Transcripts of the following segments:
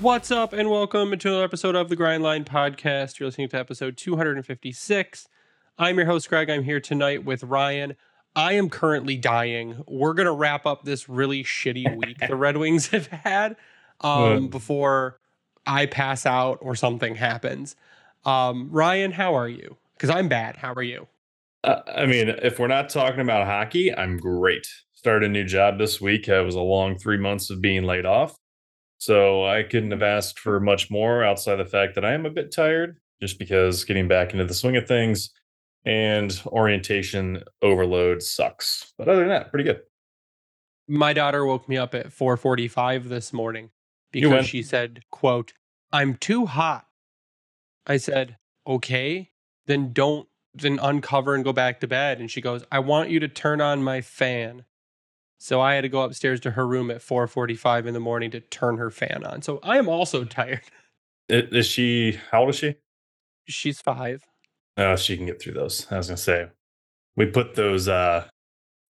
What's up, and welcome to another episode of the Grind Line podcast. You're listening to episode 256. I'm your host, Greg. I'm here tonight with Ryan. I am currently dying. We're going to wrap up this really shitty week the Red Wings have had before I pass out or something happens. Ryan, how are you? Because I'm bad. How are you? I mean, if we're not talking about hockey, I'm great. Started a new job this week. It was a long 3 months of being laid off. So I couldn't have asked for much more outside the fact that I am a bit tired just because getting back into the swing of things and orientation overload sucks. But other than that, pretty good. My daughter woke me up at 4:45 this morning because she said, quote, "I'm too hot." I said, "Okay, then uncover and go back to bed." And she goes, "I want you to turn on my fan." So I had to go upstairs to her room at 4:45 in the morning to turn her fan on. So I am also tired. Is she, how old is she? She's 5. Oh, she can get through those. I was going to say, we put those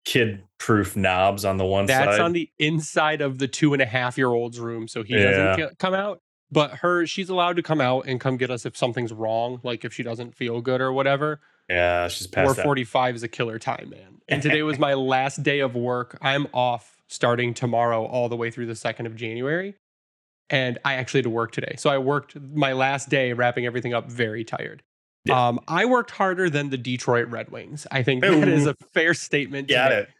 kid-proof knobs on the one side. That's on the inside of the 2.5-year-old's room, so he doesn't come out. But she's allowed to come out and come get us if something's wrong, like if she doesn't feel good or whatever. Yeah, she's past 4:45 is a killer time, man. And today was my last day of work. I'm off starting tomorrow all the way through the 2nd of January. And I actually had to work today. So I worked my last day wrapping everything up, very tired. Yeah. I worked harder than the Detroit Red Wings. I think that is a fair statement. Got it.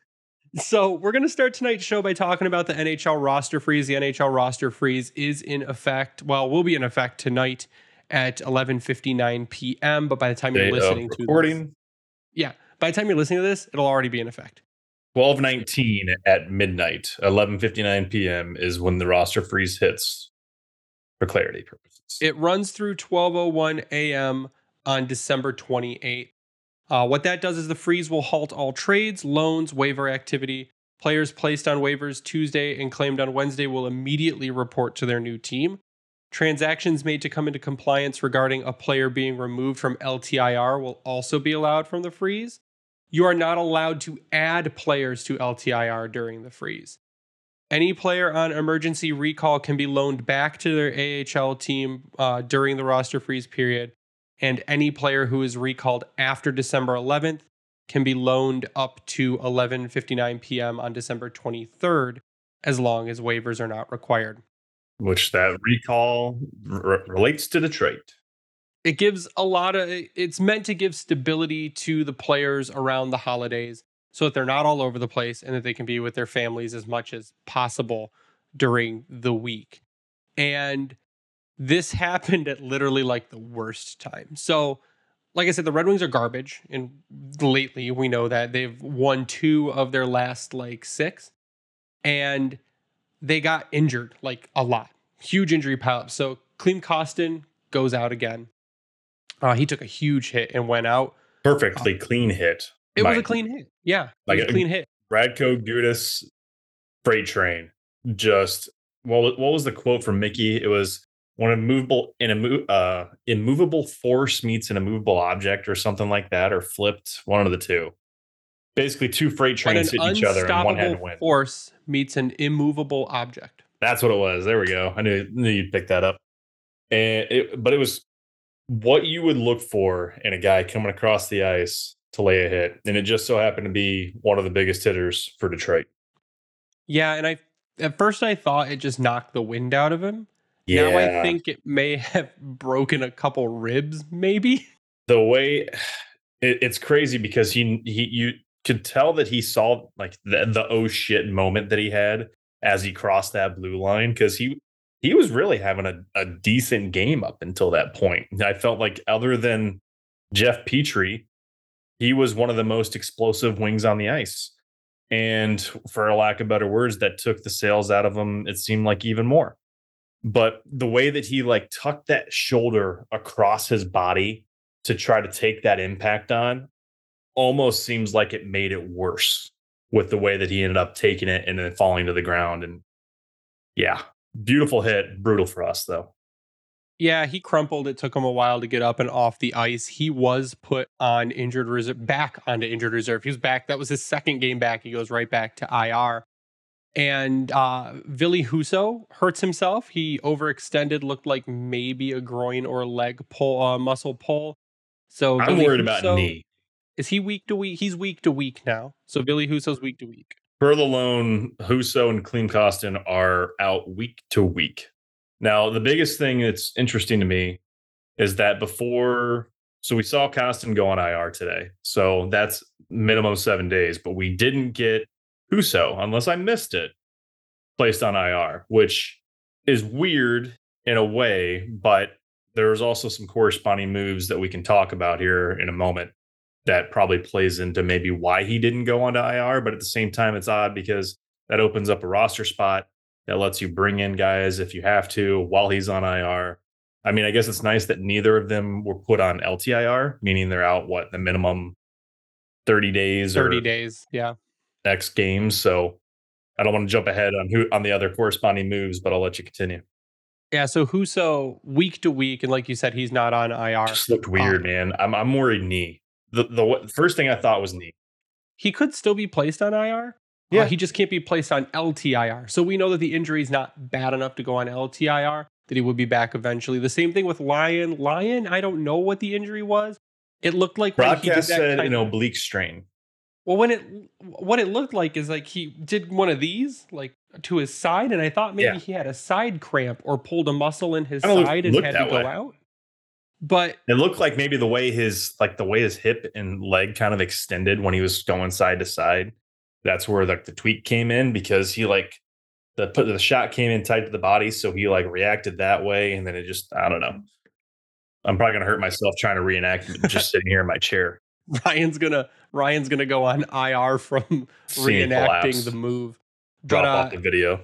So we're going to start tonight's show by talking about the NHL roster freeze. The NHL roster freeze is in effect. Well, will be in effect tonight at 11:59 p.m. But by the time you're listening to this, it'll already be in effect. 12:19 at midnight, 11:59 p.m. is when the roster freeze hits. For clarity purposes, it runs through 12:01 a.m. on December 28th. What that does is the freeze will halt all trades, loans, waiver activity. Players placed on waivers Tuesday and claimed on Wednesday will immediately report to their new team. Transactions made to come into compliance regarding a player being removed from LTIR will also be allowed from the freeze. You are not allowed to add players to LTIR during the freeze. Any player on emergency recall can be loaned back to their AHL team during the roster freeze period, and any player who is recalled after December 11th can be loaned up to 11:59 p.m. on December 23rd, as long as waivers are not required. Which that recall relates to Detroit. It gives a lot of, it's meant to give stability to the players around the holidays so that they're not all over the place and that they can be with their families as much as possible during the week. And this happened at literally like the worst time. So, like I said, the Red Wings are garbage. And lately we know that they've won 2 of their last like 6. And they got injured, like, a lot. Huge injury pileup. So Klim Kostin goes out again. He took a huge hit and went out. Perfectly clean hit. It was a clean hit. Yeah, like a clean hit. Radko Gudas, freight train. Just, what was the quote from Mickey? It was, when immovable force meets an immovable object or something like that, or flipped, one of the two. Basically, 2 freight trains hit each other and one had to win. Force meets an immovable object. That's what it was. There we go. I knew you'd pick that up. And it was what you would look for in a guy coming across the ice to lay a hit. And it just so happened to be one of the biggest hitters for Detroit. Yeah, and at first I thought it just knocked the wind out of him. Yeah. Now I think it may have broken a couple ribs, maybe. The way... It's crazy because he could tell that he saw like the oh shit moment that he had as he crossed that blue line, because he was really having a decent game up until that point. I felt like other than Jeff Petrie, he was one of the most explosive wings on the ice. And for a lack of better words, that took the sails out of him, it seemed like, even more. But the way that he like tucked that shoulder across his body to try to take that impact on almost seems like it made it worse with the way that he ended up taking it and then falling to the ground. And yeah, beautiful hit. Brutal for us, though. Yeah, he crumpled. It took him a while to get up and off the ice. He was put on injured reserve, back onto injured reserve. He was back. That was his second game back. He goes right back to IR. And Ville Husso hurts himself. He overextended, looked like maybe a groin or leg pull, muscle pull. So I'm worried about knee. Is he week to week? He's week to week now. So Ville Husso's week to week. Berlone, Husso, and Klim Kostin are out week to week. Now, the biggest thing that's interesting to me is that before, so we saw Kostin go on IR today. So that's minimum 7 days, but we didn't get Husso, unless I missed it, placed on IR, which is weird in a way, but there's also some corresponding moves that we can talk about here in a moment that probably plays into maybe why he didn't go onto IR. But at the same time, it's odd because that opens up a roster spot that lets you bring in guys if you have to while he's on IR. I mean, I guess it's nice that neither of them were put on LTIR, meaning they're out, what, the minimum 30 days? 30 days, yeah. Next game. So I don't want to jump ahead on who on the other corresponding moves, but I'll let you continue. Yeah, so Husso week to week, and like you said, he's not on IR. Just looked weird, man. I'm worried knee. The first thing I thought was knee. He could still be placed on IR. Yeah, he just can't be placed on LTIR. So we know that the injury is not bad enough to go on LTIR, that he would be back eventually. The same thing with Lyon. Lyon, I don't know what the injury was. It looked like broadcast said an oblique strain. Well, what it looked like is like he did one of these like to his side, and I thought maybe he had a side cramp or pulled a muscle in his side and had to go out. But it looked like maybe the way his hip and leg kind of extended when he was going side to side. That's where like the tweak came in, because he like the shot came in tight to the body. So he like reacted that way. And then it just, I don't know. I'm probably going to hurt myself trying to reenact it just sitting here in my chair. Ryan's going to go on IR from reenacting the move. Drop off the video.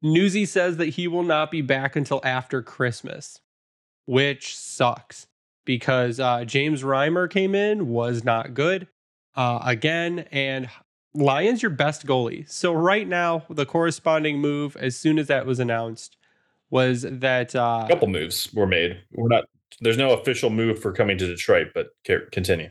Newsy says that he will not be back until after Christmas, which sucks because James Reimer came in, was not good again. And Lyon's your best goalie. So right now, the corresponding move, as soon as that was announced, was that a couple moves were made. There's no official move for coming to Detroit, but continue.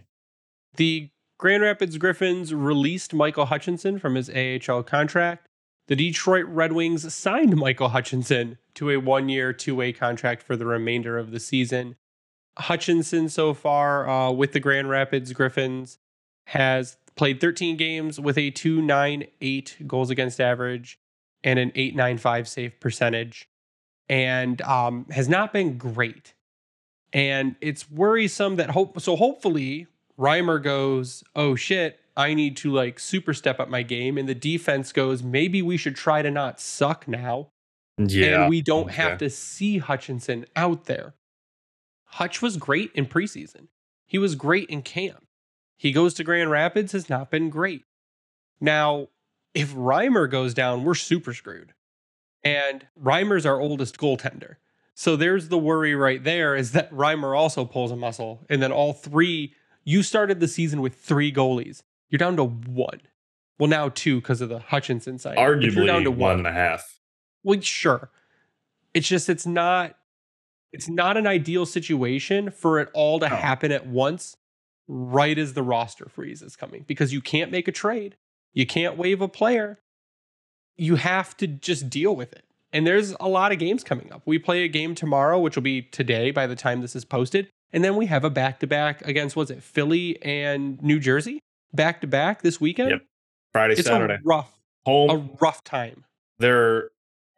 The Grand Rapids Griffins released Michael Hutchinson from his AHL contract. The Detroit Red Wings signed Michael Hutchinson to a 1-year, two-way contract for the remainder of the season. Hutchinson so far with the Grand Rapids Griffins has played 13 games with a 2.98 goals against average and an 8.95 save percentage, and has not been great. And it's worrisome that hopefully Reimer goes, oh shit, I need to like super step up my game. And the defense goes, maybe we should try to not suck now. Yeah. And we don't have to see Hutchinson out there. Hutch was great in preseason. He was great in camp. He goes to Grand Rapids, has not been great. Now, if Reimer goes down, we're super screwed. And Reimer's our oldest goaltender. So there's the worry right there, is that Reimer also pulls a muscle. And then all three, you started the season with three goalies. You're down to one. Well, now two because of the Hutchinson side. Arguably you're down to one and a half. Well, sure. It's just it's not an ideal situation for it all to happen at once. Right as the roster freeze is coming, because you can't make a trade. You can't waive a player. You have to just deal with it. And there's a lot of games coming up. We play a game tomorrow, which will be today by the time this is posted. And then we have a back-to-back against, was it Philly and New Jersey? Back-to-back this weekend? Yep. Friday, it's Saturday. A rough time. They're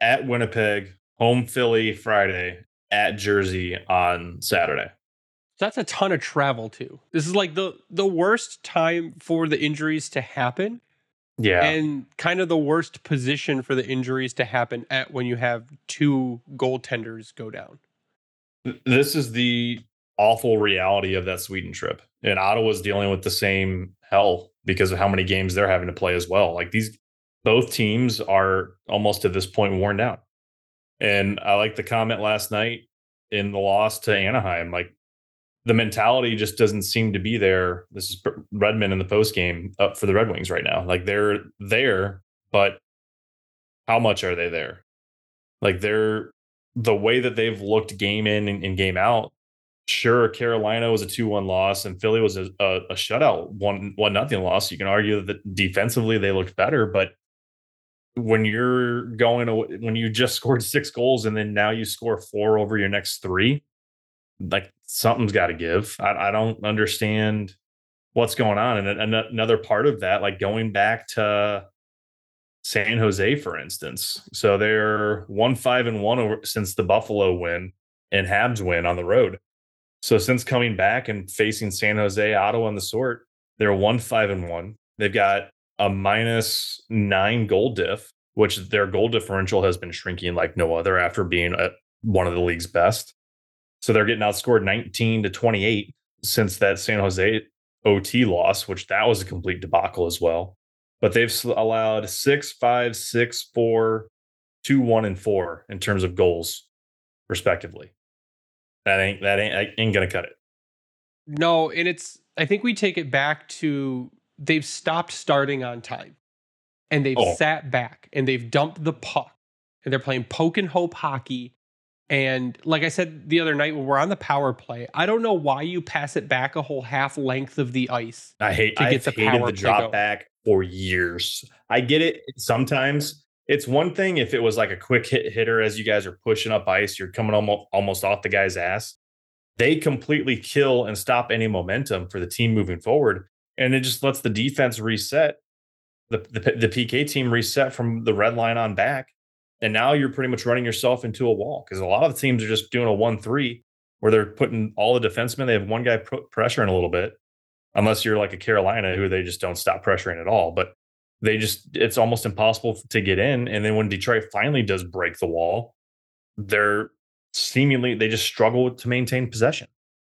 at Winnipeg, home Philly Friday, at Jersey on Saturday. That's a ton of travel too. This is like the worst time for the injuries to happen. Yeah. And kind of the worst position for the injuries to happen at when you have two goaltenders go down. This is the awful reality of that Sweden trip. And Ottawa's dealing with the same hell because of how many games they're having to play as well. Like these, both teams are almost to this point worn down. And I like the comment last night in the loss to Anaheim, like, the mentality just doesn't seem to be there. This is Redmond in the postgame up for the Red Wings right now. Like they're there, but how much are they there? Like they're the way that they've looked game in and game out. Sure, Carolina was a 2-1 loss and Philly was a shutout 1-0 loss. You can argue that defensively they looked better, but when you're going away, when you just scored 6 goals and then now you score 4 over your next 3. Like something's got to give. I don't understand what's going on. And another part of that, like going back to San Jose, for instance. So they're 1-5-1 over, since the Buffalo win and Habs win on the road. So since coming back and facing San Jose, Ottawa and the sort, they're 1-5-1. They've got a -9 goal diff, which their goal differential has been shrinking like no other after being one of the league's best. So they're getting outscored 19-28 since that San Jose OT loss, which that was a complete debacle as well. But they've allowed 6, 5, 6, 4, 2, 1, and 4 in terms of goals, respectively. That ain't gonna cut it. No, and I think we take it back to they've stopped starting on time, and they've sat back and they've dumped the puck, and they're playing poke and hope hockey. And like I said the other night, when we're on the power play, I don't know why you pass it back a whole half length of the ice. I've hated the drop back for years. I get it. Sometimes it's one thing if it was like a quick hitter as you guys are pushing up ice, you're coming almost off the guy's ass. They completely kill and stop any momentum for the team moving forward, and it just lets the defense reset. The PK team reset from the red line on back. And now you're pretty much running yourself into a wall because a lot of the teams are just doing a 1-3 where they're putting all the defensemen. They have one guy pressuring a little bit, unless you're like a Carolina who they just don't stop pressuring at all. But it's almost impossible to get in. And then when Detroit finally does break the wall, they just struggle to maintain possession.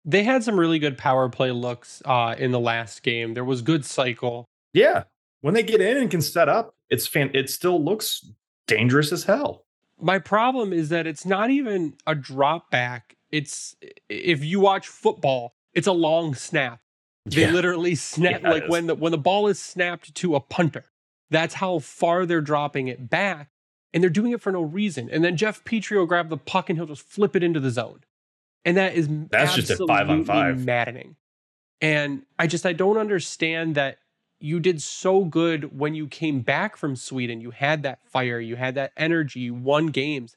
They had some really good power play looks in the last game. There was good cycle. Yeah. When they get in and can set up, it still looks dangerous as hell. My problem is that it's not even a drop back. It's, if you watch football, it's a long snap. They literally snap like when the ball is snapped to a punter. That's how far they're dropping it back, and they're doing it for no reason. And then Jeff Petrie will grab the puck and he'll just flip it into the zone, and that's just a 5-on-5, maddening. And I don't understand that. You did so good when you came back from Sweden. You had that fire. You had that energy. You won games.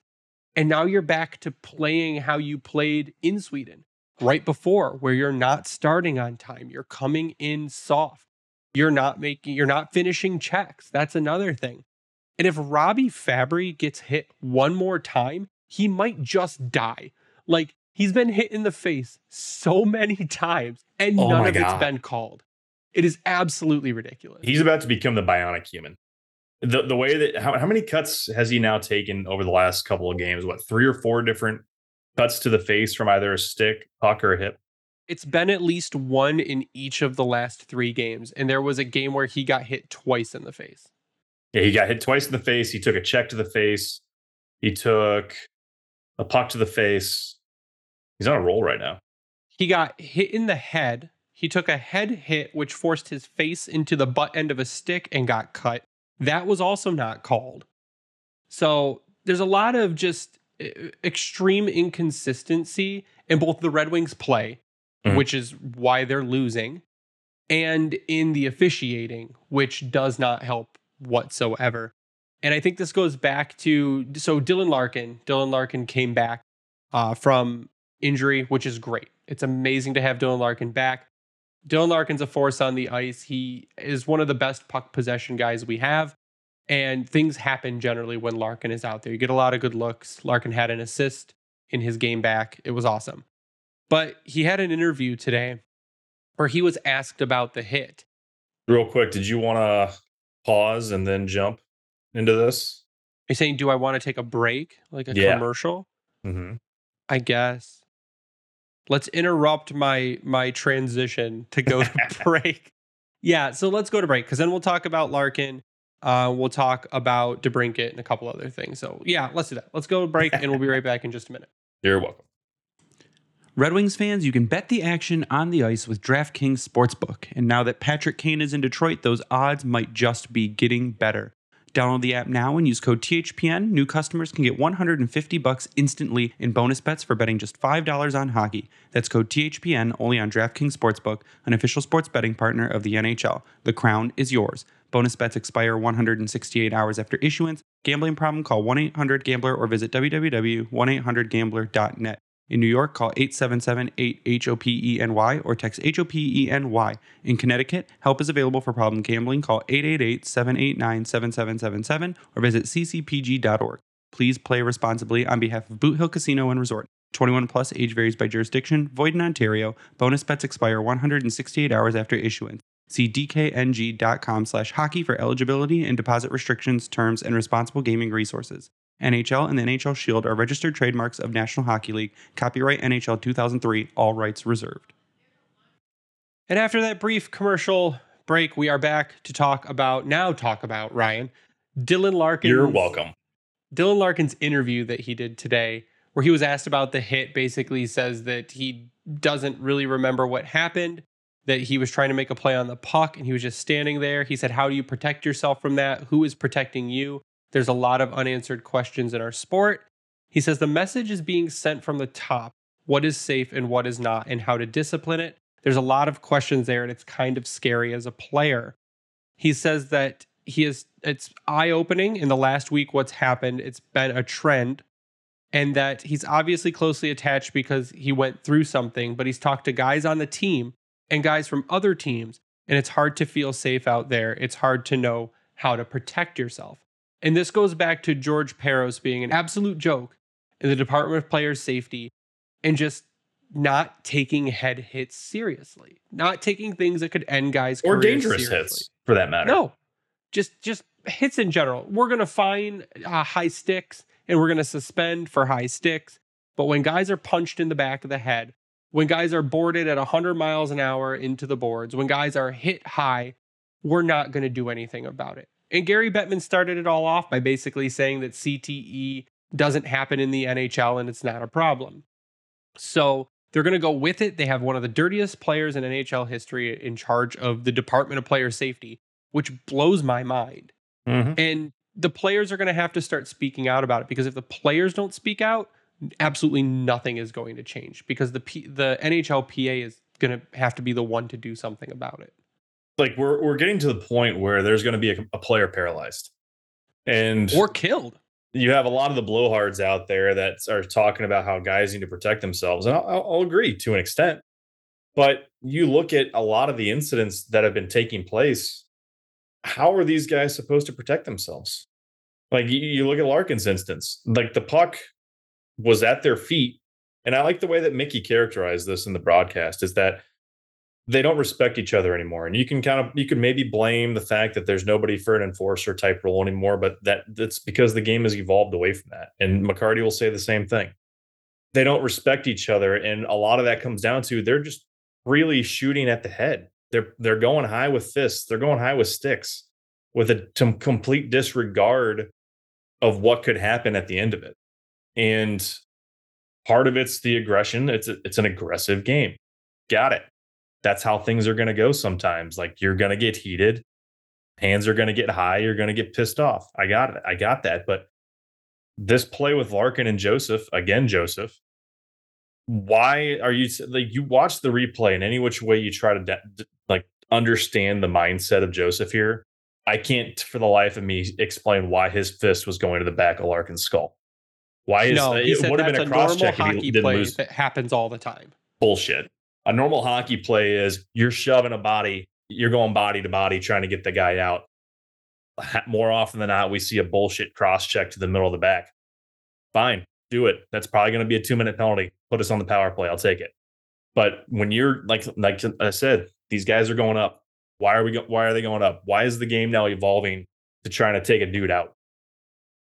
And now you're back to playing how you played in Sweden right before, where you're not starting on time. You're coming in soft. You're not finishing checks. That's another thing. And if Robbie Fabry gets hit one more time, he might just die. Like, he's been hit in the face so many times and none of it's been called. It is absolutely ridiculous. He's about to become the bionic human. The way that how many cuts has he now taken over the last couple of games? What, 3 or 4 different cuts to the face from either a stick, puck, or a hip? It's been at least one in each of the last 3 games. And there was a game where he got hit twice in the face. Yeah, he got hit twice in the face. He took a check to the face. He took a puck to the face. He's on a roll right now. He got hit in the head. He took a head hit, which forced his face into the butt end of a stick and got cut. That was also not called. So there's a lot of just extreme inconsistency in both the Red Wings play, which is why they're losing, and in the officiating, which does not help whatsoever. And I think this goes back to, so Dylan Larkin came back from injury, which is great. It's amazing to have Dylan Larkin back. Dylan Larkin's a force on the ice. He is one of the best puck possession guys we have. And things happen generally when Larkin is out there. You get a lot of good looks. Larkin had an assist in his game back. It was awesome. But he had an interview today where he was asked about the hit. Real quick, did you want to pause and then jump into this? You're saying, do I want to take a break, like a commercial? Mm-hmm. I guess. Let's interrupt my transition to go to break. Yeah, so let's go to break, because then we'll talk about Larkin. We'll talk about DeBrincat and a couple other things. So, yeah, let's do that. Let's go to break, and we'll be right back in just a minute. You're welcome. Red Wings fans, you can bet the action on the ice with DraftKings Sportsbook. And now that Patrick Kane is in Detroit, those odds might just be getting better. Download the app now and use code THPN. New customers can get $150 instantly in bonus bets for betting just $5 on hockey. That's code THPN only on DraftKings Sportsbook, an official sports betting partner of the NHL. The crown is yours. Bonus bets expire 168 hours after issuance. Gambling problem? Call 1-800-GAMBLER or visit www.1800gambler.net. In New York, call 877-8-HOPENY or text HOPENY. In Connecticut, help is available for problem gambling. Call 888-789-7777 or visit ccpg.org. Please play responsibly on behalf of Boot Hill Casino and Resort. 21 plus, age varies by jurisdiction, void in Ontario. Bonus bets expire 168 hours after issuance. See dkng.com/hockey for eligibility and deposit restrictions, terms, and responsible gaming resources. NHL and the NHL Shield are registered trademarks of National Hockey League. Copyright NHL 2003, all rights reserved. And after that brief commercial break, we are back to talk about, Ryan, Dylan Larkin. You're welcome. Dylan Larkin's interview that he did today, where he was asked about the hit, basically says that he doesn't really remember what happened, that he was trying to make a play on the puck and he was just standing there. He said, how do you protect yourself from that? Who is protecting you? There's a lot of unanswered questions in our sport. He says the message is being sent from the top, what is safe and what is not, and how to discipline it. There's a lot of questions there, and it's kind of scary as a player. He says that it's eye-opening in the last week what's happened. It's been a trend, and that he's obviously closely attached because he went through something, but he's talked to guys on the team and guys from other teams, and it's hard to feel safe out there. It's hard to know how to protect yourself. And this goes back to George Peros being an absolute joke in the Department of Player Safety and just not taking head hits seriously, not taking things that could end guys' careers seriously. Or dangerous hits, for that matter. No, just hits in general. We're going to fine high sticks and we're going to suspend for high sticks. But when guys are punched in the back of the head, when guys are boarded at 100 miles an hour into the boards, when guys are hit high, we're not going to do anything about it. And Gary Bettman started it all off by basically saying that CTE doesn't happen in the NHL and it's not a problem. So they're going to go with it. They have one of the dirtiest players in NHL history in charge of the Department of Player Safety, which blows my mind. Mm-hmm. And the players are going to have to start speaking out about it, because if the players don't speak out, absolutely nothing is going to change, because the NHLPA is going to have to be the one to do something about it. Like we're getting to the point where there's going to be a player paralyzed and or killed. You have a lot of the blowhards out there that are talking about how guys need to protect themselves. And I'll agree to an extent, but you look at a lot of the incidents that have been taking place. How are these guys supposed to protect themselves? Like you look at Larkin's instance, like the puck was at their feet. And I like the way that Mickey characterized this in the broadcast, is that they don't respect each other anymore. And you can maybe blame the fact that there's nobody for an enforcer type role anymore, but that's because the game has evolved away from that. And McCarty will say the same thing. They don't respect each other. And a lot of that comes down to, they're just really shooting at the head. They're going high with fists. They're going high with sticks with a complete disregard of what could happen at the end of it. And part of it's the aggression. It's an aggressive game. Got it. That's how things are going to go sometimes. Like, you're going to get heated. Hands are going to get high. You're going to get pissed off. I got it. I got that. But this play with Larkin and Joseph, why are you like, you watch the replay and any which way you try to understand the mindset of Joseph here. I can't for the life of me explain why his fist was going to the back of Larkin's skull. Why is it would have been a cross check if he didn't lose. That happens all the time. Bullshit. A normal hockey play is you're shoving a body, you're going body to body trying to get the guy out. More often than not, we see a bullshit cross check to the middle of the back. Fine, do it. That's probably going to be a 2-minute penalty. Put us on the power play. I'll take it. But when you're like I said, these guys are going up. Why are they going up? Why is the game now evolving to trying to take a dude out?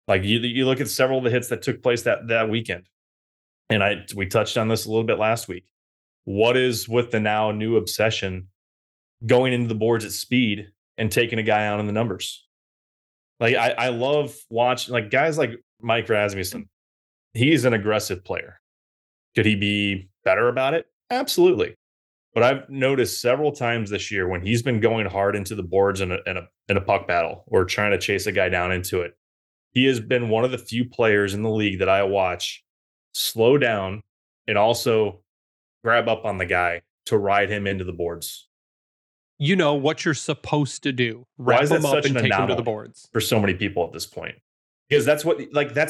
Like you look at several of the hits that took place that weekend. And we touched on this a little bit last week. What is with the now new obsession going into the boards at speed and taking a guy out in the numbers? Like I love watching like guys like Mike Rasmussen. He's an aggressive player. Could he be better about it? Absolutely. But I've noticed several times this year when he's been going hard into the boards in a puck battle or trying to chase a guy down into it, he has been one of the few players in the league that I watch slow down and also grab up on the guy to ride him into the boards. You know what you're supposed to do. Why is that such an anomaly to the boards for so many people at this point? Because that's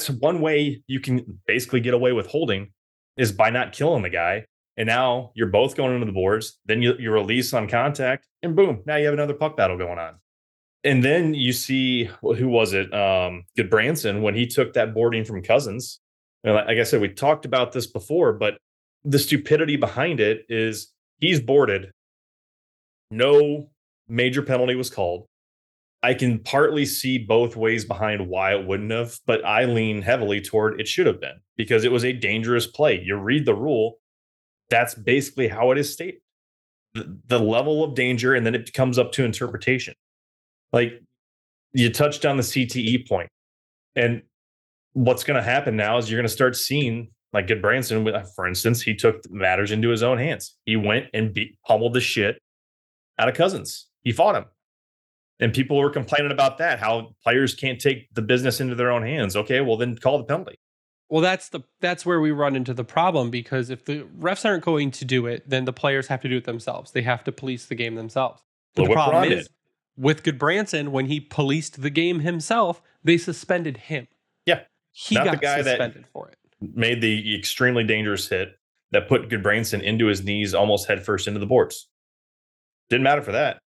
one way you can basically get away with holding is by not killing the guy. And now you're both going into the boards. Then you release on contact and boom, now you have another puck battle going on. And then you see, who was it? Gudbranson, when he took that boarding from Cousins. And like I said, we talked about this before, but the stupidity behind it is he's boarded. No major penalty was called. I can partly see both ways behind why it wouldn't have, but I lean heavily toward it should have been because it was a dangerous play. You read the rule. That's basically how it is stated. The level of danger, and then it comes up to interpretation. Like you touched on the CTE point, and what's going to happen now is you're going to start seeing like Gudbranson, for instance, he took matters into his own hands. He went and pummeled the shit out of Cousins. He fought him. And people were complaining about that, how players can't take the business into their own hands. Okay, well then call the penalty. Well, that's where we run into the problem, because if the refs aren't going to do it, then the players have to do it themselves. They have to police the game themselves. But the problem is with Gudbranson, when he policed the game himself, they suspended him. Yeah. He got suspended for it. Made the extremely dangerous hit that put Gudbranson into his knees almost headfirst into the boards. Didn't matter for that.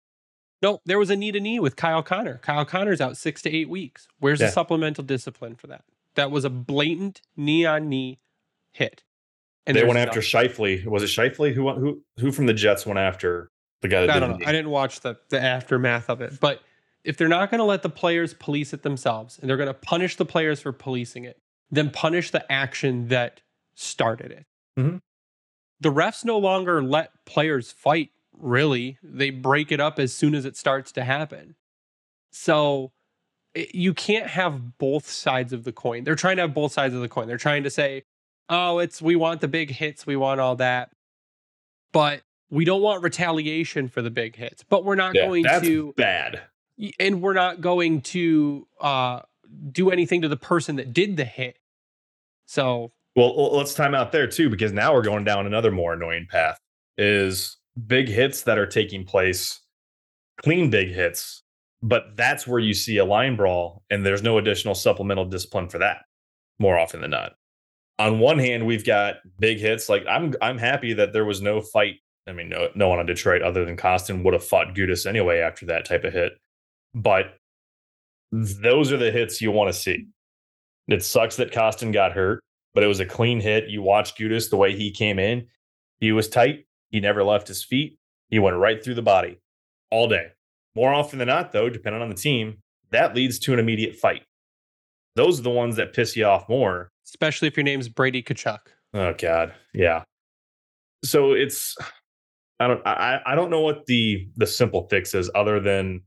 No, there was a knee-to-knee with Kyle Connor. Kyle Connor's out 6 to 8 weeks. Where's the supplemental discipline for that? That was a blatant knee-on-knee hit. And they went after Scheifele. Was it Scheifele who from the Jets went after the guy? I don't know. I didn't watch the aftermath of it. But if they're not going to let the players police it themselves, and they're going to punish the players for policing it, then punish the action that started it. Mm-hmm. The refs no longer let players fight, really. They break it up as soon as it starts to happen. So you can't have both sides of the coin. They're trying to have both sides of the coin. They're trying to say, oh, we want the big hits. We want all that. But we don't want retaliation for the big hits. But we're not going to... That's bad. And we're not going to... do anything to the person that did the hit. So, well, let's time out there too, because now we're going down another more annoying path is big hits that are taking place, clean big hits, but that's where you see a line brawl and there's no additional supplemental discipline for that more often than not. On one hand, we've got big hits. Like I'm happy that there was no fight. I mean, no one on Detroit other than Kostin would have fought Gudas anyway after that type of hit, but those are the hits you want to see. It sucks that Kostin got hurt, but it was a clean hit. You watched Gudas the way he came in. He was tight. He never left his feet. He went right through the body all day. More often than not, though, depending on the team, that leads to an immediate fight. Those are the ones that piss you off more. Especially if your name's Brady Tkachuk. Oh, God. Yeah. So it's... I don't know what the simple fix is other than...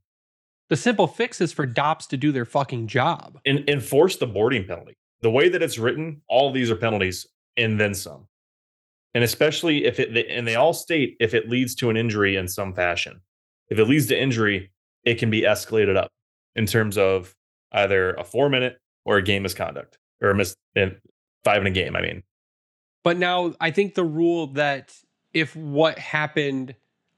The simple fix is for DOPS to do their fucking job. And enforce the boarding penalty. The way that it's written, all these are penalties and then some. And especially and they all state if it leads to an injury in some fashion. If it leads to injury, it can be escalated up in terms of either a 4-minute or a game misconduct or five in a game, I mean. But now I think the rule that if what happened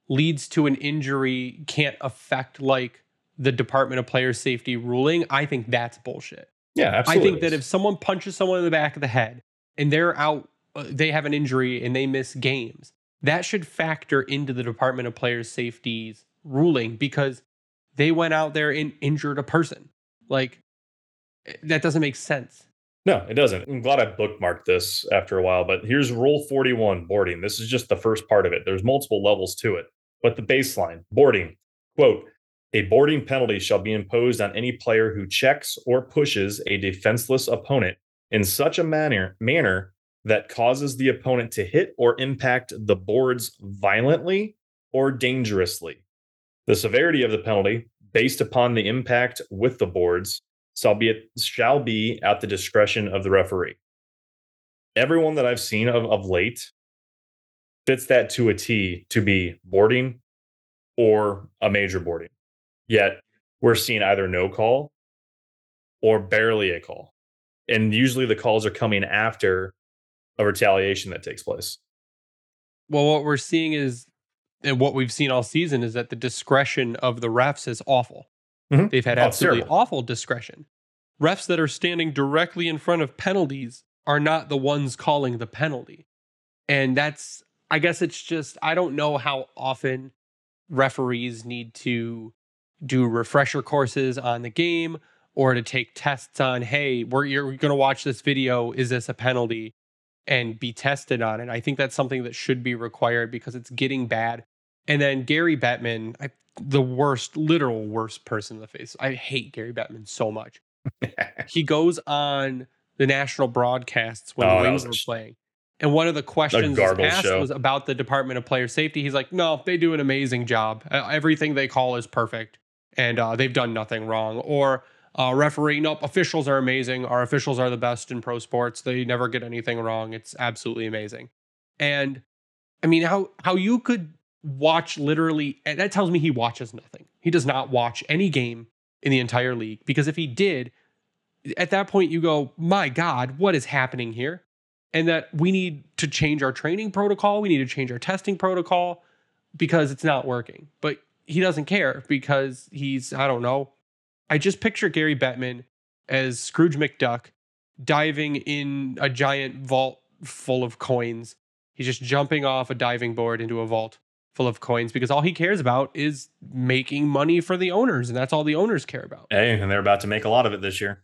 leads to an injury can't affect like the Department of Player Safety ruling, I think that's bullshit. Yeah, absolutely. I think that if someone punches someone in the back of the head and they're out, they have an injury and they miss games, that should factor into the Department of Player Safety's ruling because they went out there and injured a person. Like, that doesn't make sense. No, it doesn't. I'm glad I bookmarked this after a while, but here's Rule 41, boarding. This is just the first part of it. There's multiple levels to it, but the baseline, boarding, quote, a boarding penalty shall be imposed on any player who checks or pushes a defenseless opponent in such a manner that causes the opponent to hit or impact the boards violently or dangerously. The severity of the penalty, based upon the impact with the boards, shall be at the discretion of the referee. Everyone that I've seen of late fits that to a T to be boarding or a major boarding. Yet we're seeing either no call or barely a call. And usually the calls are coming after a retaliation that takes place. Well, what we're seeing is, and what we've seen all season, is that the discretion of the refs is awful. Mm-hmm. They've had absolutely awful discretion. Refs that are standing directly in front of penalties are not the ones calling the penalty. And that's, I guess it's just, I don't know how often referees need to do refresher courses on the game or to take tests on, hey, you're going to watch this video. Is this a penalty? And be tested on it. I think that's something that should be required because it's getting bad. And then Gary Bettman, the worst, literal worst person in the face. I hate Gary Bettman so much. He goes on the national broadcasts when the Wings were playing. And one of the questions asked was about the Department of Player Safety. He's like, no, they do an amazing job. Everything they call is perfect. And they've done nothing wrong. Or referee, nope, officials are amazing. Our officials are the best in pro sports. They never get anything wrong. It's absolutely amazing. And I mean, how you could watch literally, and that tells me he watches nothing. He does not watch any game in the entire league, because if he did, at that point you go, my God, what is happening here? And that we need to change our training protocol. We need to change our testing protocol because it's not working. But he doesn't care because he's, I don't know. I just picture Gary Bettman as Scrooge McDuck diving in a giant vault full of coins. He's just jumping off a diving board into a vault full of coins because all he cares about is making money for the owners, and that's all the owners care about. Hey, and they're about to make a lot of it this year.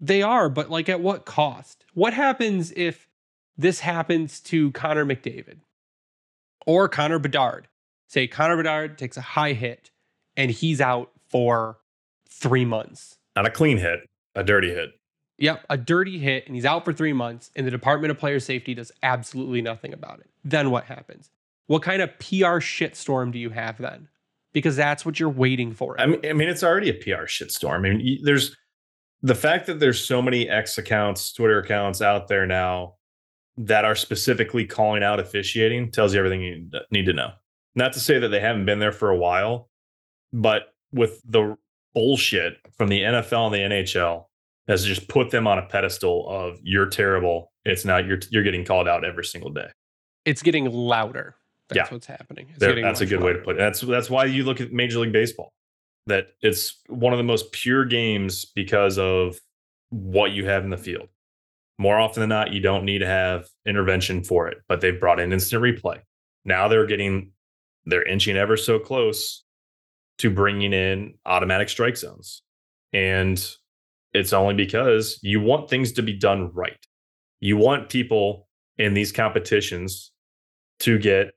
They are, but like at what cost? What happens if this happens to Connor McDavid or Connor Bedard? Say Connor Bedard takes a high hit and he's out for 3 months. Not a clean hit, a dirty hit. Yep, a dirty hit, and he's out for 3 months, and the Department of Player Safety does absolutely nothing about it. Then what happens? What kind of PR shitstorm do you have then? Because that's what you're waiting for. I mean, it's already a PR shitstorm. I mean, there's the fact that there's so many X accounts, Twitter accounts out there now that are specifically calling out officiating tells you everything you need to know. Not to say that they haven't been there for a while, but with the bullshit from the NFL and the NHL has just put them on a pedestal of you're terrible. It's not, you're getting called out every single day. It's getting louder. That's what's happening. That's a good way to put it. That's why you look at Major League Baseball, that it's one of the most pure games because of what you have in the field. More often than not, you don't need to have intervention for it, but they've brought in instant replay. Now they're inching ever so close to bringing in automatic strike zones. And it's only because you want things to be done right. You want people in these competitions to get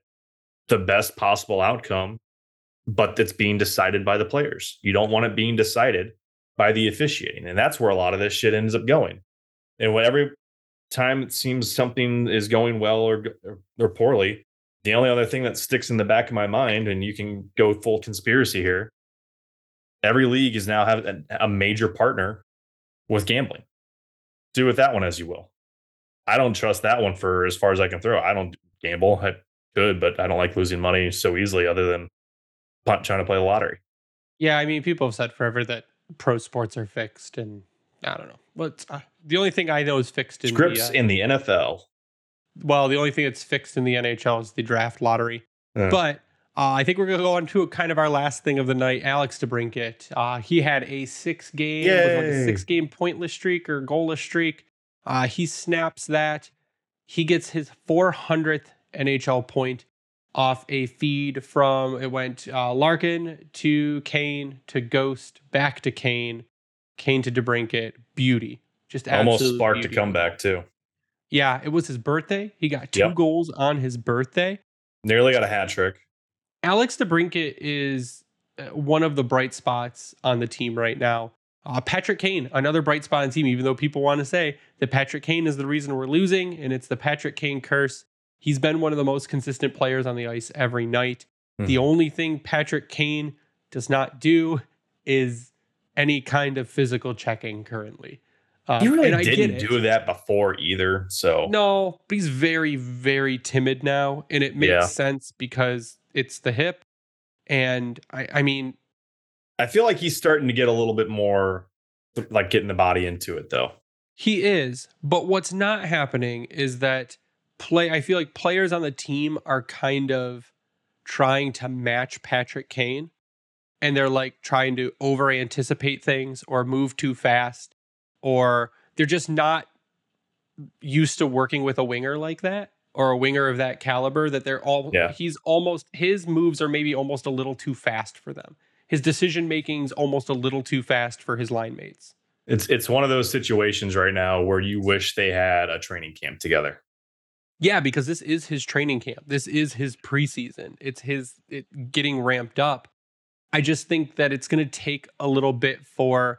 the best possible outcome, but that's being decided by the players. You don't want it being decided by the officiating. And that's where a lot of this shit ends up going. And when every time it seems something is going well or poorly, the only other thing that sticks in the back of my mind, and you can go full conspiracy here, every league is now having a major partner with gambling. Do with that one as you will. I don't trust that one for as far as I can throw. I don't gamble. I could, but I don't like losing money so easily other than trying to play the lottery. Yeah, I mean, people have said forever that pro sports are fixed, and I don't know. Well, the only thing I know is fixed in scripts in the NFL. Well, the only thing that's fixed in the NHL is the draft lottery. But I think we're going to go on to kind of our last thing of the night. Alex DeBrincat, he had a six-game pointless streak or goalless streak. He snaps that. He gets his 400th NHL point off a feed from, it went Larkin to Kane to Ghost, back to Kane to DeBrincat. Beauty. Just almost sparked a comeback too. Yeah, it was his birthday. He got 2 goals on his birthday. Nearly got a hat trick. Alex DeBrincat is one of the bright spots on the team right now. Patrick Kane, another bright spot on the team, even though people want to say that Patrick Kane is the reason we're losing, and it's the Patrick Kane curse. He's been one of the most consistent players on the ice every night. Mm-hmm. The only thing Patrick Kane does not do is any kind of physical checking currently. He really didn't do that before either. So no, but he's very, very timid now, and it makes sense because it's the hip. And I mean, I feel like he's starting to get a little bit more like getting the body into it, though. He is. But what's not happening is that I feel like players on the team are kind of trying to match Patrick Kane, and they're like trying to over anticipate things or move too fast, or they're just not used to working with a winger like that, or a winger of that caliber, that they're all, he's almost, his moves are maybe almost a little too fast for them. His decision making's almost a little too fast for his line mates. It's one of those situations right now where you wish they had a training camp together. Yeah, because this is his training camp. This is his preseason. It's his getting ramped up. I just think that it's going to take a little bit for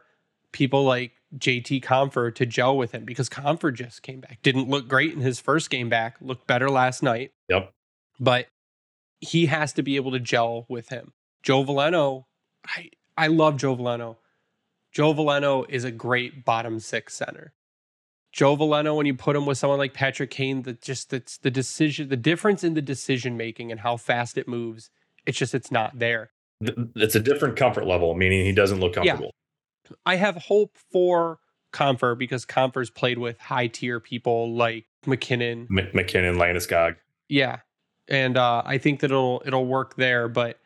people like JT Comfer to gel with him, because Comfer just came back. Didn't look great in his first game back. Looked better last night. Yep. But he has to be able to gel with him. Joe Veleno. I love Joe Veleno. Joe Veleno is a great bottom six center. Joe Veleno, when you put him with someone like Patrick Kane, the difference in the decision making and how fast it moves, it's not there. It's a different comfort level, meaning he doesn't look comfortable. Yeah. I have hope for Comfer because Comfer's played with high tier people like McKinnon, Landeskog. Yeah, and I think that it'll work there, but.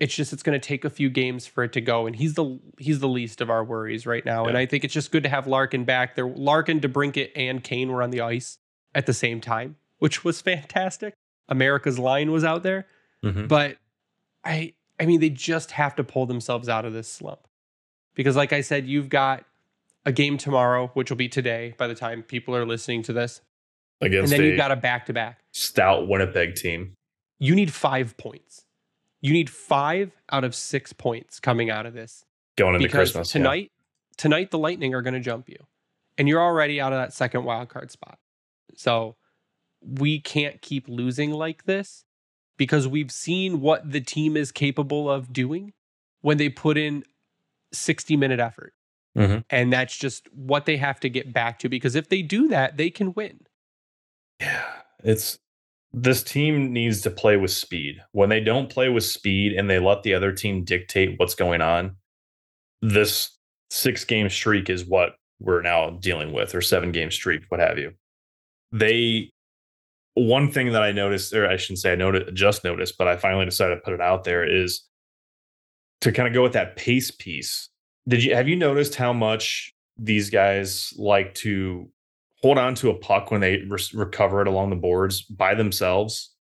It's going to take a few games for it to go, and he's the least of our worries right now. Yeah. And I think it's just good to have Larkin back. Larkin, DeBrincat, and Kane were on the ice at the same time, which was fantastic. America's line was out there, but I mean, they just have to pull themselves out of this slump, because, like I said, you've got a game tomorrow, which will be today by the time people are listening to this. Against, and then you've got a back-to-back stout Winnipeg team. You need 5 points. You need 5 out of 6 points coming out of this going into Christmas. Tonight the Lightning are going to jump you, and you're already out of that second wild card spot. So we can't keep losing like this, because we've seen what the team is capable of doing when they put in 60-minute effort, and that's just what they have to get back to. Because if they do that, they can win. Yeah, This team needs to play with speed. When they don't play with speed and they let the other team dictate what's going on, this 6-game streak is what we're now dealing with, or 7-game streak, what have you. One thing that I noticed, or I shouldn't say I noticed, just noticed, but I finally decided to put it out there, is to kind of go with that pace piece. Have you noticed how much these guys like to hold on to a puck when they recover it along the boards by themselves?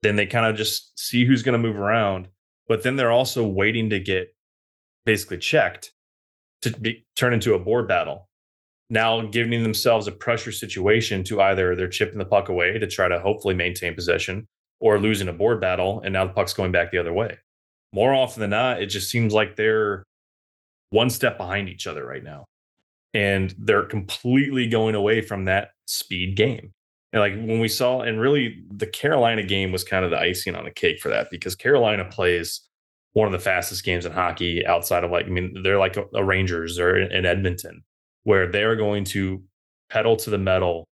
Then they kind of just see who's going to move around, but then they're also waiting to get basically checked to turn into a board battle. Now giving themselves a pressure situation to either they're chipping the puck away to try to hopefully maintain possession, or losing a board battle, and now the puck's going back the other way. More often than not, it just seems like they're one step behind each other right now. And they're completely going away from that speed game. And like when we saw, and really the Carolina game was kind of the icing on the cake for that, because Carolina plays one of the fastest games in hockey outside of they're like a Rangers or in Edmonton, where they're going to pedal to the metal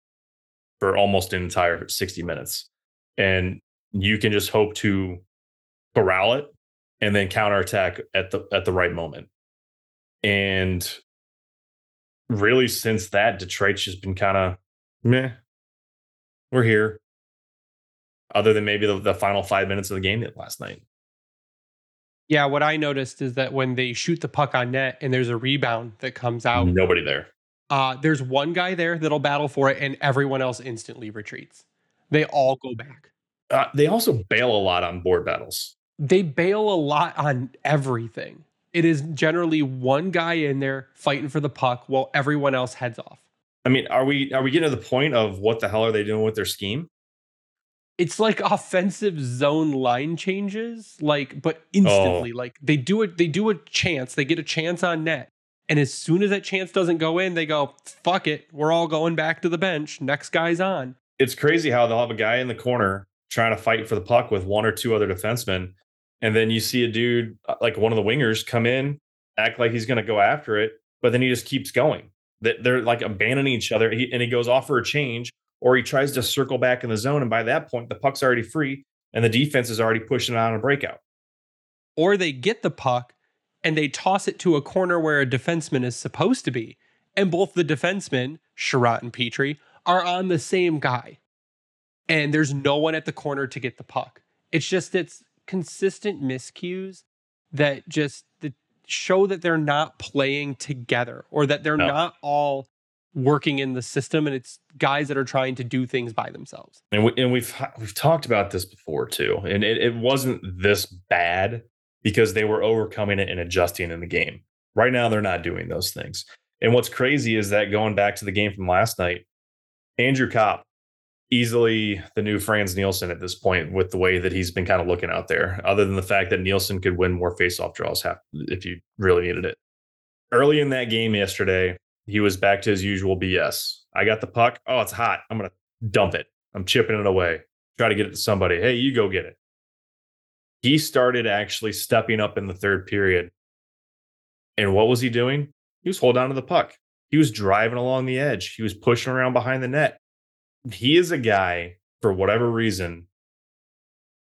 for almost an entire 60 minutes. And you can just hope to corral it and then counterattack at the right moment. And really, since that, Detroit's just been kind of meh. We're here. Other than maybe the final 5 minutes of the game last night. Yeah, what I noticed is that when they shoot the puck on net and there's a rebound that comes out, nobody there. There's one guy there that'll battle for it, and everyone else instantly retreats. They all go back. They also bail a lot on board battles. They bail a lot on everything. it is generally one guy in there fighting for the puck while everyone else heads off. I mean, are we getting to the point of what the hell are they doing with their scheme? It's like offensive zone line changes, but instantly. Like they do a chance, they get a chance on net. And as soon as that chance doesn't go in, they go, fuck it. We're all going back to the bench. Next guy's on. It's crazy how they'll have a guy in the corner trying to fight for the puck with one or two other defensemen. And then you see a dude like one of the wingers come in, act like he's going to go after it, but then he just keeps going. They're like abandoning each other, and he goes off for a change, or he tries to circle back in the zone. And by that point, the puck's already free and the defense is already pushing on a breakout. Or they get the puck and they toss it to a corner where a defenseman is supposed to be. And both the defensemen, Sherratt and Petrie, are on the same guy. And there's no one at the corner to get the puck. It's consistent miscues that just show that they're not playing together, or that they're not all working in the system, and it's guys that are trying to do things by themselves. And we've talked about this before too, and it wasn't this bad because they were overcoming it and adjusting in the game. Right now, they're not doing those things. And what's crazy is that going back to the game from last night, Andrew Kopp, easily the new Franz Nielsen at this point with the way that he's been kind of looking out there, other than the fact that Nielsen could win more faceoff draws if you really needed it. Early in that game yesterday, he was back to his usual BS. I got the puck. Oh, it's hot. I'm going to dump it. I'm chipping it away. Try to get it to somebody. Hey, you go get it. He started actually stepping up in the third period. And what was he doing? He was holding on to the puck. He was driving along the edge. He was pushing around behind the net. He is a guy, for whatever reason,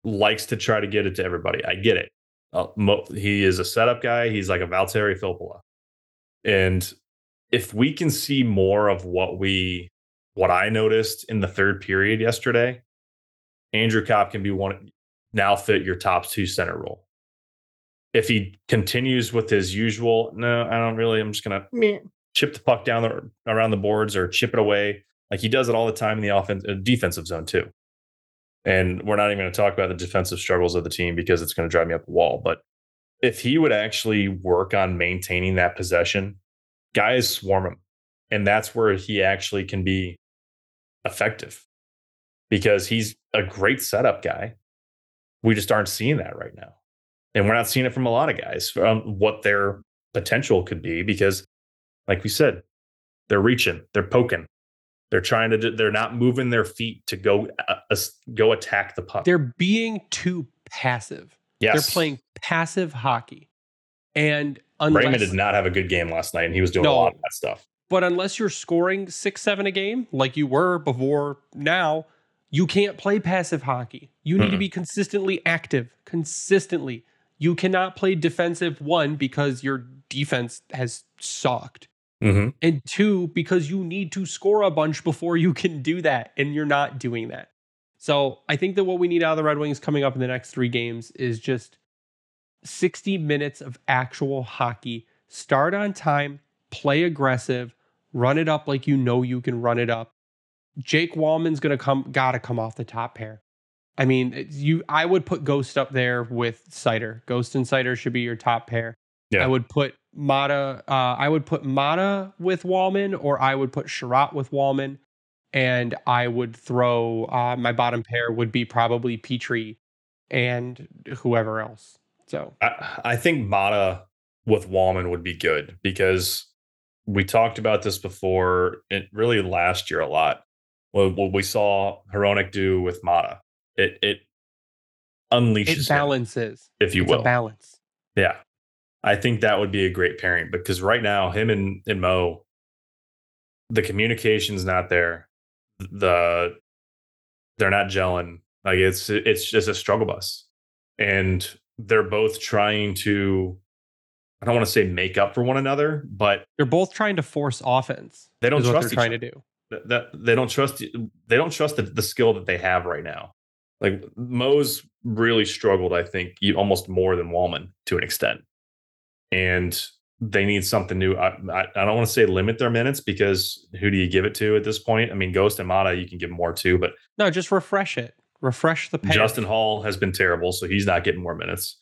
likes to try to get it to everybody. I get it. He is a setup guy. He's like a Valtteri Filppula. And if we can see more of what I noticed in the third period yesterday, Andrew Kopp can be one. Now fit your top two center role. If he continues with his usual, no, I don't really, I'm just going to chip the puck down around the boards or chip it away. Like he does it all the time in the defensive zone too. And we're not even going to talk about the defensive struggles of the team because it's going to drive me up a wall. But if he would actually work on maintaining that possession, guys swarm him. And that's where he actually can be effective, because he's a great setup guy. We just aren't seeing that right now. And we're not seeing it from a lot of guys, from what their potential could be, because like we said, they're reaching, they're poking. They're trying to. They're not moving their feet to go attack the puck. They're being too passive. Yes, they're playing passive hockey. And Raymond did not have a good game last night, and he was doing a lot of that stuff. But unless you're scoring 6-7 a game like you were before now, you can't play passive hockey. You need to be consistently active. Consistently, you cannot play defensive, one, because your defense has sucked. Mm-hmm. And two, because you need to score a bunch before you can do that, and you're not doing that. So I think that what we need out of the Red Wings coming up in the next three games is just 60 minutes of actual hockey. Start on time, play aggressive, run it up like you know you can run it up. Jake Wallman's gotta come off the top pair. I mean, I would put Ghost up there with Seider. Ghost and Seider should be your top pair. Yeah. I would put Määttä with Wallman, or I would put Sherratt with Wallman, and I would throw my bottom pair would be probably Petrie and whoever else. So I think Määttä with Wallman would be good, because we talked about this before, and really last year a lot. What we saw Hronek do with Määttä, it unleashes, it balances him, if you will. It's a balance. Yeah. I think that would be a great pairing, because right now him and Mo, the communication's not there. They're not gelling. Like it's just a struggle bus, and they're both trying to, I don't want to say make up for one another, but they're both trying to force offense. They don't trust what they're trying to do. They don't trust the skill that they have right now. Like Mo's really struggled, I think, almost more than Wallman to an extent. And they need something new. I don't want to say limit their minutes, because who do you give it to at this point? I mean, Ghost and Määttä, you can give more to, but no, just refresh the pair. Justin Hall has been terrible, so he's not getting more minutes.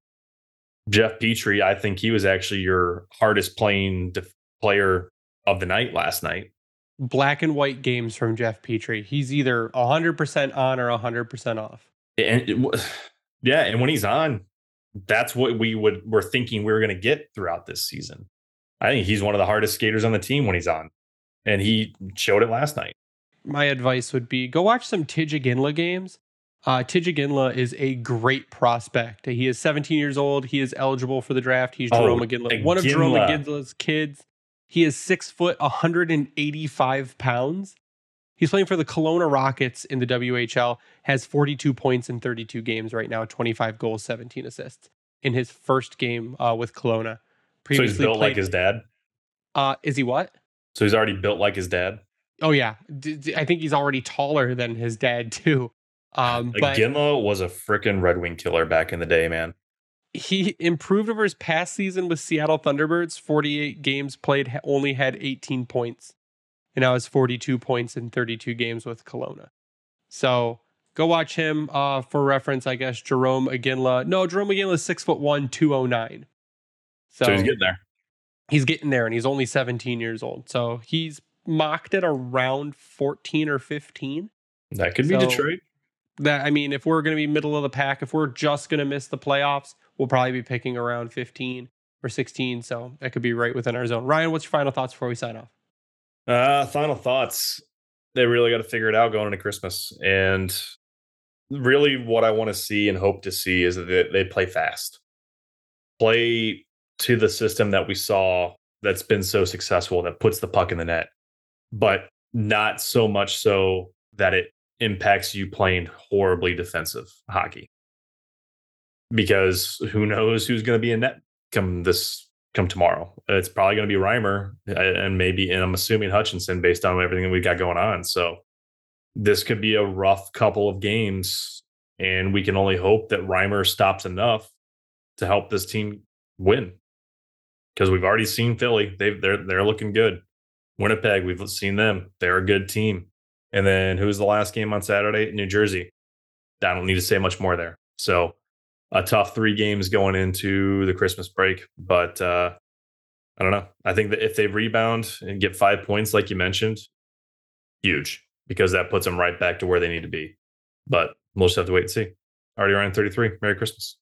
Jeff Petrie, I think he was actually your hardest playing player of the night last night. Black and white games from Jeff Petrie. He's either 100% on or 100% off. And when he's on, that's what we're thinking we were going to get throughout this season. I think he's one of the hardest skaters on the team when he's on, and he showed it last night. My advice would be go watch some Tij Iginla games. Tij Iginla is a great prospect. He is 17 years old. He is eligible for the draft. He's Jarome Iginla, one of Jarome Iginla's kids. He is 6 foot, 185 pounds. He's playing for the Kelowna Rockets in the WHL, has 42 points in 32 games right now, 25 goals, 17 assists in his first game with Kelowna. Previously so he's built like his dad? Is he what? So he's already built like his dad? Oh, yeah. I think he's already taller than his dad, too. Iginla was a freaking Red Wing killer back in the day, man. He improved over his past season with Seattle Thunderbirds. 48 games played, only had 18 points. And now has 42 points in 32 games with Kelowna. So go watch him for reference, I guess. Jarome Iginla. No, Jarome Iginla is 6'1", 209. So he's getting there. He's getting there, and he's only 17 years old. So he's mocked at around 14 or 15. That could be Detroit. If we're going to be middle of the pack, if we're just going to miss the playoffs, we'll probably be picking around 15 or 16. So that could be right within our zone. Ryan, what's your final thoughts before we sign off? Final thoughts. They really got to figure it out going into Christmas. And really what I want to see and hope to see is that they play fast. Play to the system that we saw that's been so successful, that puts the puck in the net, but not so much so that it impacts you playing horribly defensive hockey. Because who knows who's going to be in net come tomorrow. It's probably going to be Reimer and and I'm assuming Hutchinson based on everything that we've got going on. So this could be a rough couple of games, and we can only hope that Reimer stops enough to help this team win. Because we've already seen Philly. They're looking good. Winnipeg, we've seen them. They're a good team. And then who's the last game on Saturday? New Jersey. I don't need to say much more there. So a tough three games going into the Christmas break. But I don't know. I think that if they rebound and get 5 points, like you mentioned, huge. Because that puts them right back to where they need to be. But we'll just have to wait and see. Already around 33. Merry Christmas.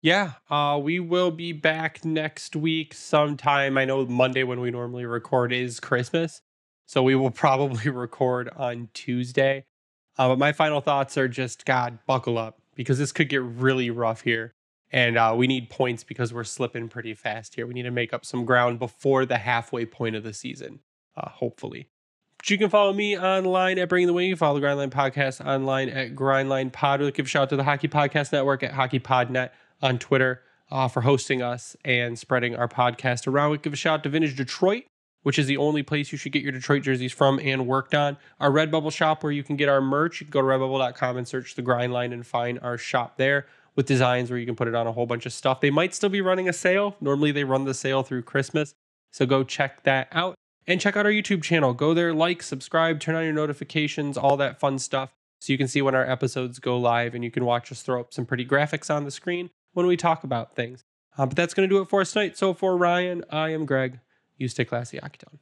Yeah, we will be back next week sometime. I know Monday when we normally record is Christmas. So we will probably record on Tuesday. But my final thoughts are just, God, buckle up, because this could get really rough here. And we need points because we're slipping pretty fast here. We need to make up some ground before the halfway point of the season, hopefully. But you can follow me online at Bringing the Wing. You follow the Grindline Podcast online at Grindline Pod. We'll give a shout out to the Hockey Podcast Network at HockeyPodNet on Twitter for hosting us and spreading our podcast around. We give a shout out to Vintage Detroit, which is the only place you should get your Detroit jerseys from and worked on. Our Redbubble shop, where you can get our merch. You can go to redbubble.com and search the Grind Line and find our shop there with designs where you can put it on a whole bunch of stuff. They might still be running a sale. Normally they run the sale through Christmas. So go check that out and check out our YouTube channel. Go there, like, subscribe, turn on your notifications, all that fun stuff. So you can see when our episodes go live, and you can watch us throw up some pretty graphics on the screen when we talk about things. But that's going to do it for us tonight. So for Ryan, I am Greg. You stay classy, Akiton.